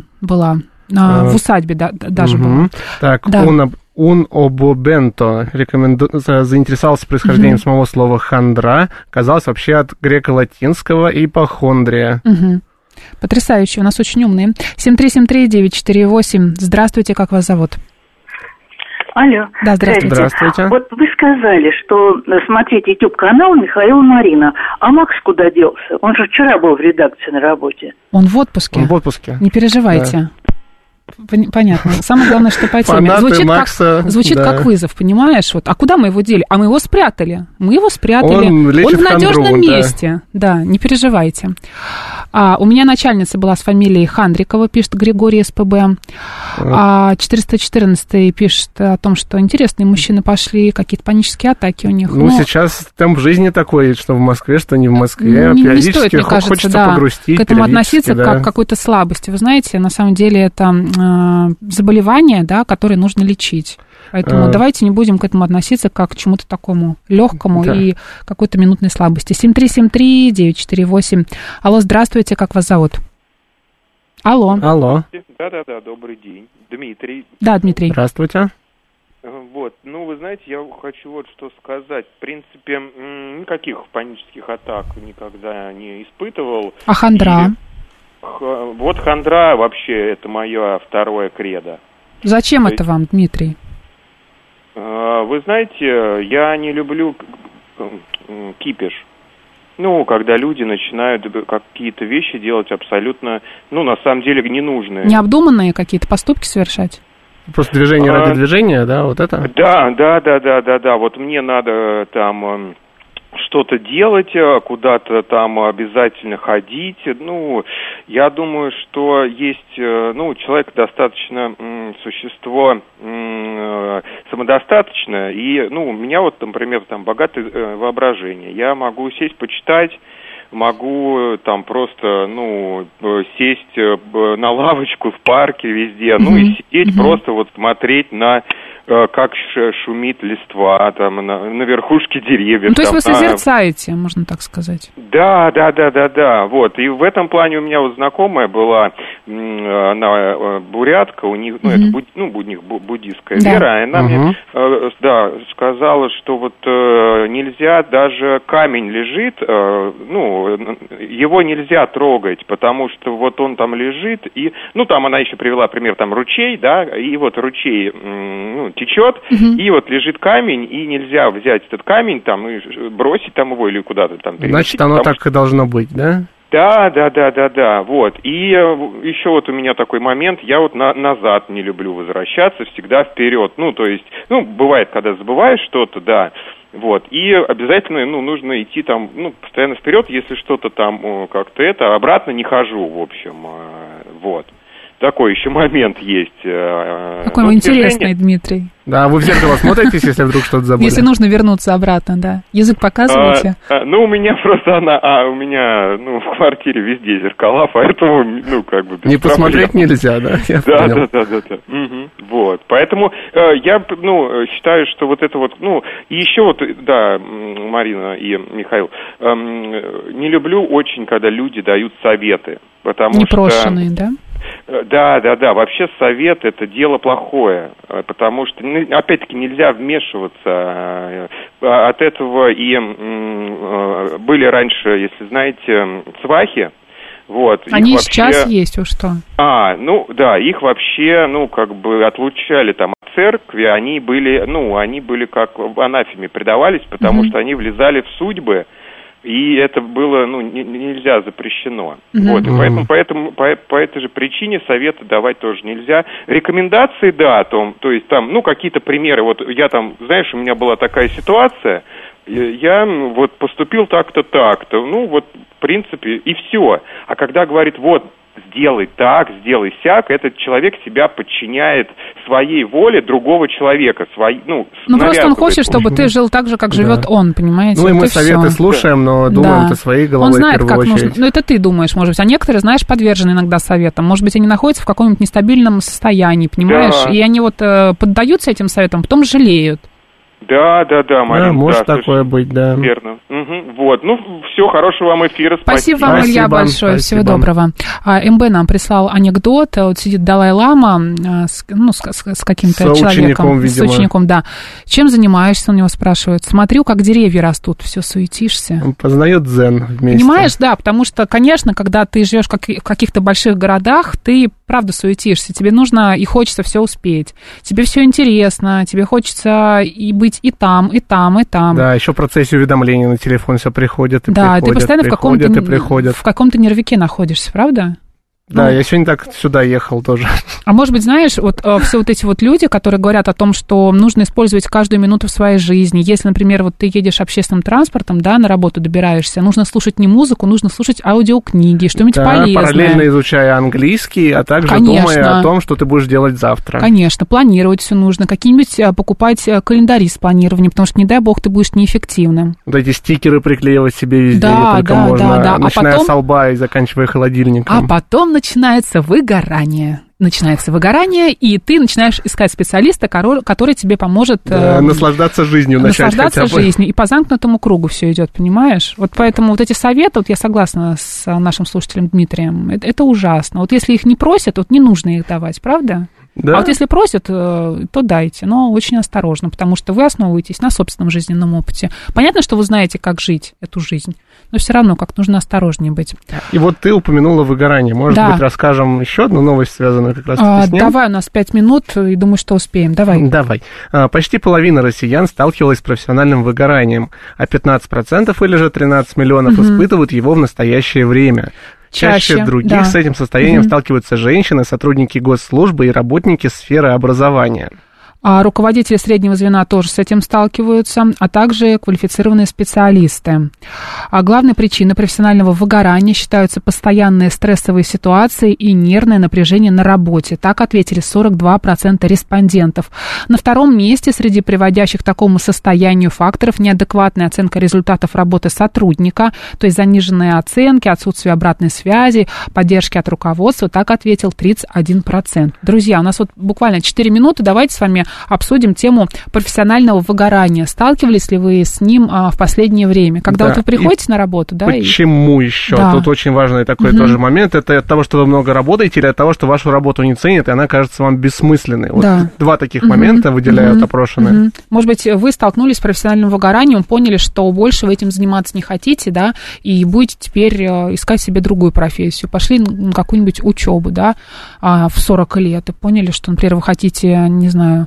В усадьбе даже была. Так, да. Он обобенто заинтересовался происхождением самого слова «хандра». Казалось, вообще от греко-латинского «ипохондрия». Потрясающе, у нас очень умные. 7373948. Здравствуйте, как вас зовут? Алло. Да, здравствуйте. Вот вы сказали, что смотреть YouTube-канал Михаила Марина. А Макс куда делся? Он же вчера был в редакции на работе. Он в отпуске. Не переживайте. Да. Понятно. Самое главное, что по теме. Звучит как вызов, понимаешь? Вот. А куда мы его дели? А мы его спрятали. Он в надежном месте. Да, не переживайте. У меня начальница была с фамилией Хандрикова, пишет Григорий СПБ. 414 пишет о том, что интересные мужчины пошли, какие-то панические атаки у них. Сейчас темп жизни такой, что в Москве, что не в Москве. Не стоит, мне кажется, да, погрустить, к этому относиться как к какой-то слабости. Вы знаете, на самом деле это заболевания, да, которые нужно лечить. Поэтому давайте не будем к этому относиться как к чему-то такому легкому и какой-то минутной слабости. 7373948. Алло, здравствуйте, как вас зовут? Алло. Да, добрый день. Дмитрий. Да, Дмитрий. Здравствуйте. Вы знаете, я хочу вот что сказать. В принципе, никаких панических атак никогда не испытывал. А хандра? Вот хандра вообще, это мое второе кредо. Зачем это вам, Дмитрий? Вы знаете, я не люблю кипиш. Когда люди начинают какие-то вещи делать абсолютно, на самом деле, ненужные. Необдуманные какие-то поступки совершать? Просто движение ради движения, да, вот это? Да. Вот мне надо там что-то делать, куда-то там обязательно ходить. Я думаю, что есть, человек достаточно существо самодостаточное. И, у меня вот, например, там богатое воображение. Я могу сесть, почитать. Могу там просто, сесть на лавочку в парке везде, и сидеть просто вот смотреть на как шумит листва там на верхушке деревьев. То есть вы созерцаете, можно так сказать. Да. Вот. И в этом плане у меня вот знакомая была, она бурятка, у них, у них буддистская вера, и она мне, сказала, что вот нельзя, даже камень лежит, его нельзя трогать, потому что вот он там лежит, и, там она еще привела пример, там ручей, да, и вот ручей, течет, и вот лежит камень, и нельзя взять этот камень там и бросить там его или куда-то там перевести. Значит, оно так и должно быть, да? Да, вот. И еще вот у меня такой момент, я вот назад не люблю возвращаться, всегда вперед. Бывает, когда забываешь что-то, да, вот, и обязательно, нужно идти там, постоянно вперед, если что-то там как-то обратно не хожу, в общем, вот. Такой еще момент есть. Какой он интересный, Дмитрий. Да, вы в зеркало смотритесь, если вдруг что-то забыли. Если нужно вернуться обратно, да. Язык показываете? У меня просто у меня, в квартире везде зеркала, поэтому, не посмотреть нельзя, да? Да. Вот, поэтому я, считаю, что вот это вот, и еще вот, да, Марина и Михаил, не люблю очень, когда люди дают советы, потому непрошенные, что... Непрошенные, да? Да. Вообще совет – это дело плохое, потому что, опять-таки, нельзя вмешиваться от этого. И были раньше, если знаете, свахи. Вот, они вообще... сейчас есть, уж что. Их вообще, отлучали там от церкви, они были как в анафеме, предавались, потому что они влезали в судьбы. И это было, нельзя, запрещено. Вот, и поэтому по этой же причине советы давать тоже нельзя. Рекомендации, да, то есть там, какие-то примеры. Вот я там, знаешь, у меня была такая ситуация, Я вот поступил так-то, так-то, ну вот в принципе и все. А когда говорит, вот сделай так, сделай сяк, этот человек себя подчиняет своей воле другого человека, своей, ну, ну просто он хочет, чтобы ты жил так же, как живет он, понимаете? Ну и вот мы советы слушаем, но думаем-то своей головой. Он знает, как нужно. Ну это ты думаешь, может быть, а некоторые, знаешь, подвержены иногда советам. Может быть, они находятся в каком-нибудь нестабильном состоянии, понимаешь? Да. И они вот поддаются этим советам, потом жалеют. Да, Марина. Да, может такое быть, да. Верно. Угу. Вот, ну, все, хорошего вам эфира. Спасибо вам, Илья, большое. Всего доброго. МБ нам прислал анекдот. Вот сидит Далай-лама с каким-то человеком. Видимо. С учеником, да. Чем занимаешься, у него спрашивают. Смотрю, как деревья растут, все суетишься. Он познает дзен вместе. Понимаешь, да, потому что, конечно, когда ты живешь в каких-то больших городах, ты, правда, суетишься. Тебе нужно и хочется все успеть. Тебе все интересно, тебе хочется и быть и там, и там, и там. Да, еще в процессе уведомлений на телефон все приходит и приходит. Да, ты постоянно в каком-то нервике находишься, правда? Да, я сегодня так сюда ехал тоже. А может быть, знаешь, вот все вот эти вот люди, которые говорят о том, что нужно использовать каждую минуту в своей жизни. Если, например, вот ты едешь общественным транспортом, да, на работу добираешься, нужно слушать не музыку, нужно слушать аудиокниги, что-нибудь полезное. Параллельно изучая английский, а также думая о том, что ты будешь делать завтра. Конечно, планировать все нужно, какие-нибудь покупать календари с планированием, потому что, не дай бог, ты будешь неэффективным. Вот эти стикеры приклеивать себе везде, где только можно, начиная с лба и заканчивая холодильником. А потом начинается выгорание. Начинается выгорание, и ты начинаешь искать специалиста, который тебе поможет... Да, наслаждаться жизнью начать хотя бы. Наслаждаться жизнью, и по замкнутому кругу все идет, понимаешь? Вот поэтому вот эти советы, вот я согласна с нашим слушателем Дмитрием, это ужасно. Вот если их не просят, вот не нужно их давать, правда? Да. А вот если просят, то дайте, но очень осторожно, потому что вы основываетесь на собственном жизненном опыте. Понятно, что вы знаете, как жить эту жизнь, но все равно как нужно осторожнее быть. И вот ты упомянула выгорание. Может быть, расскажем еще одну новость, связанную как раз с ним? Давай, у нас 5 минут, и думаю, что успеем. Давай. Почти половина россиян сталкивалась с профессиональным выгоранием, а 15% или же 13 миллионов испытывают его в настоящее время. Чаще других с этим состоянием сталкиваются женщины, сотрудники госслужбы и работники сферы образования. А руководители среднего звена тоже с этим сталкиваются, а также квалифицированные специалисты. А главной причиной профессионального выгорания считаются постоянные стрессовые ситуации и нервное напряжение на работе. Так ответили 42% респондентов. На втором месте среди приводящих к такому состоянию факторов неадекватная оценка результатов работы сотрудника, то есть заниженные оценки, отсутствие обратной связи, поддержки от руководства. Так ответил 31%. Друзья, у нас вот буквально 4 минуты, давайте с вами обсудим тему профессионального выгорания. Сталкивались ли вы с ним в последнее время? Когда вот вы приходите на работу, Почему еще? Да. Тут очень важный такой тоже момент. Это от того, что вы много работаете, или от того, что вашу работу не ценят, и она кажется вам бессмысленной. Вот два таких момента выделяют опрошенные. Может быть, вы столкнулись с профессиональным выгоранием, поняли, что больше вы этим заниматься не хотите, да, и будете теперь искать себе другую профессию. Пошли на какую-нибудь учебу, да, в 40 лет, и поняли, что, например, вы хотите, не знаю,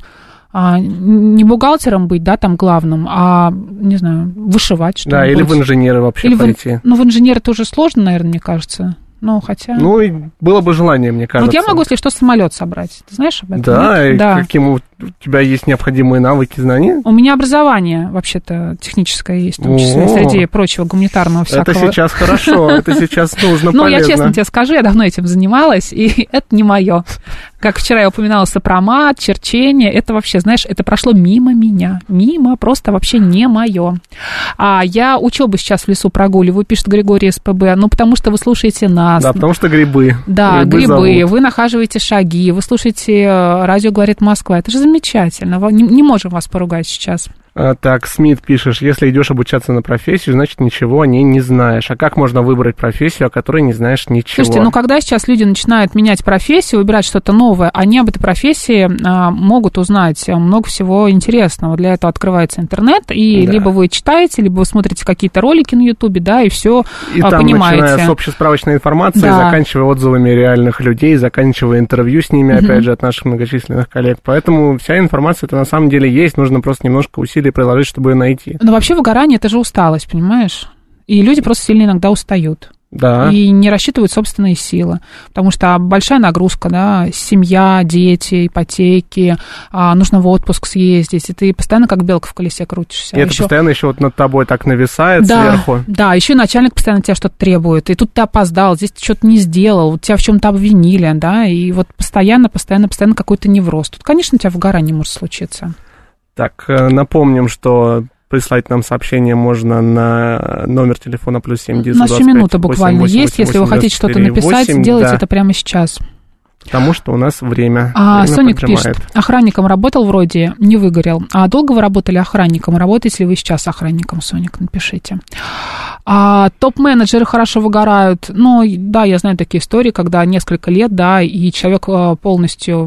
не бухгалтером быть, да, там главным, а, не знаю, вышивать что-нибудь. Да, или в инженеры вообще пойти. Ну, в инженеры тоже сложно, наверное, мне кажется. Ну, хотя... Ну, и было бы желание, мне кажется. Вот я могу, если что, самолет собрать. Ты знаешь об этом? Да, нет? У тебя есть необходимые навыки, знания? У меня образование, вообще-то, техническое есть, в том числе, среди прочего гуманитарного всякого. Это сейчас хорошо, это сейчас нужно, полезно. Ну, я честно тебе скажу, я давно этим занималась, и это не мое. Как вчера я упоминала сопромат, черчение, это вообще, знаешь, это прошло мимо меня, просто вообще не мое. А я учебу сейчас в лесу прогуливаю, пишет Григорий СПБ, потому что вы слушаете нас. Да, потому что грибы. Да, грибы, вы нахаживаете шаги, вы слушаете «Радио говорит Москва», это же замечательно, не можем вас поругать сейчас. Так, Смит пишешь, если идешь обучаться на профессию, значит, ничего о ней не знаешь. А как можно выбрать профессию, о которой не знаешь ничего? Слушайте, когда сейчас люди начинают менять профессию, выбирать что-то новое, они об этой профессии могут узнать много всего интересного. Для этого открывается интернет, и либо вы читаете, либо вы смотрите какие-то ролики на Ютубе, да, и все понимаете. И там, начиная с общесправочной информации, заканчивая отзывами реальных людей, заканчивая интервью с ними, опять же, от наших многочисленных коллег. Поэтому вся информация-то на самом деле есть, нужно просто немножко усилить или приложить, чтобы ее найти. Но вообще выгорание – это же усталость, понимаешь? И люди просто сильно иногда устают. Да. И не рассчитывают собственные силы, потому что большая нагрузка, да, семья, дети, ипотеки, нужно в отпуск съездить, и ты постоянно как белка в колесе крутишься. И это еще... постоянно еще вот над тобой так нависает, да, сверху. Да, еще и начальник постоянно тебя что-то требует, и тут ты опоздал, здесь ты что-то не сделал, тебя в чем-то обвинили, да, и вот постоянно какой-то невроз. Тут, конечно, у тебя выгорание может случиться. Так, напомним, что... Прислать нам сообщение можно на номер телефона +7 925. У нас еще минута буквально 8, 8, 8, есть, 8, если 8, вы хотите что-то написать, 8, сделайте, да, это прямо сейчас. Потому что у нас время. Соник поджимает. Пишет, охранником работал вроде, не выгорел. А долго вы работали охранником? Работаете ли вы сейчас охранником, Соник, напишите. Топ-менеджеры хорошо выгорают. Ну, да, я знаю такие истории, когда несколько лет, да, и человек полностью...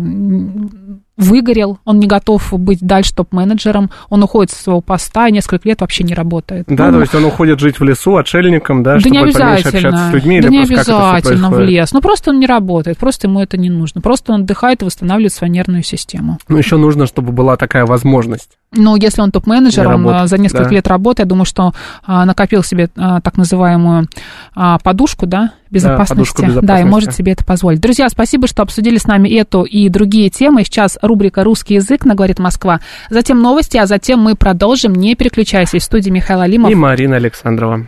выгорел, он не готов быть дальше топ-менеджером, он уходит со своего поста и несколько лет вообще не работает. Да, ну, то есть он уходит жить в лесу отшельником, да, да, чтобы поменьше общаться с людьми? Да не обязательно в лес, но просто он не работает, просто ему это не нужно, просто он отдыхает и восстанавливает свою нервную систему. Ну, еще нужно, чтобы была такая возможность. Ну, если он топ-менеджер, он за несколько, да, лет работы, я думаю, что накопил себе так называемую подушку, да, безопасности. Да, подушку безопасности. Да, и может себе это позволить. Друзья, спасибо, что обсудили с нами эту и другие темы. Сейчас рубрика «Русский язык» на «Говорит Москва». Затем новости, а затем мы продолжим. Не переключайтесь. В студии Михаил Алимов и Марина Александрова.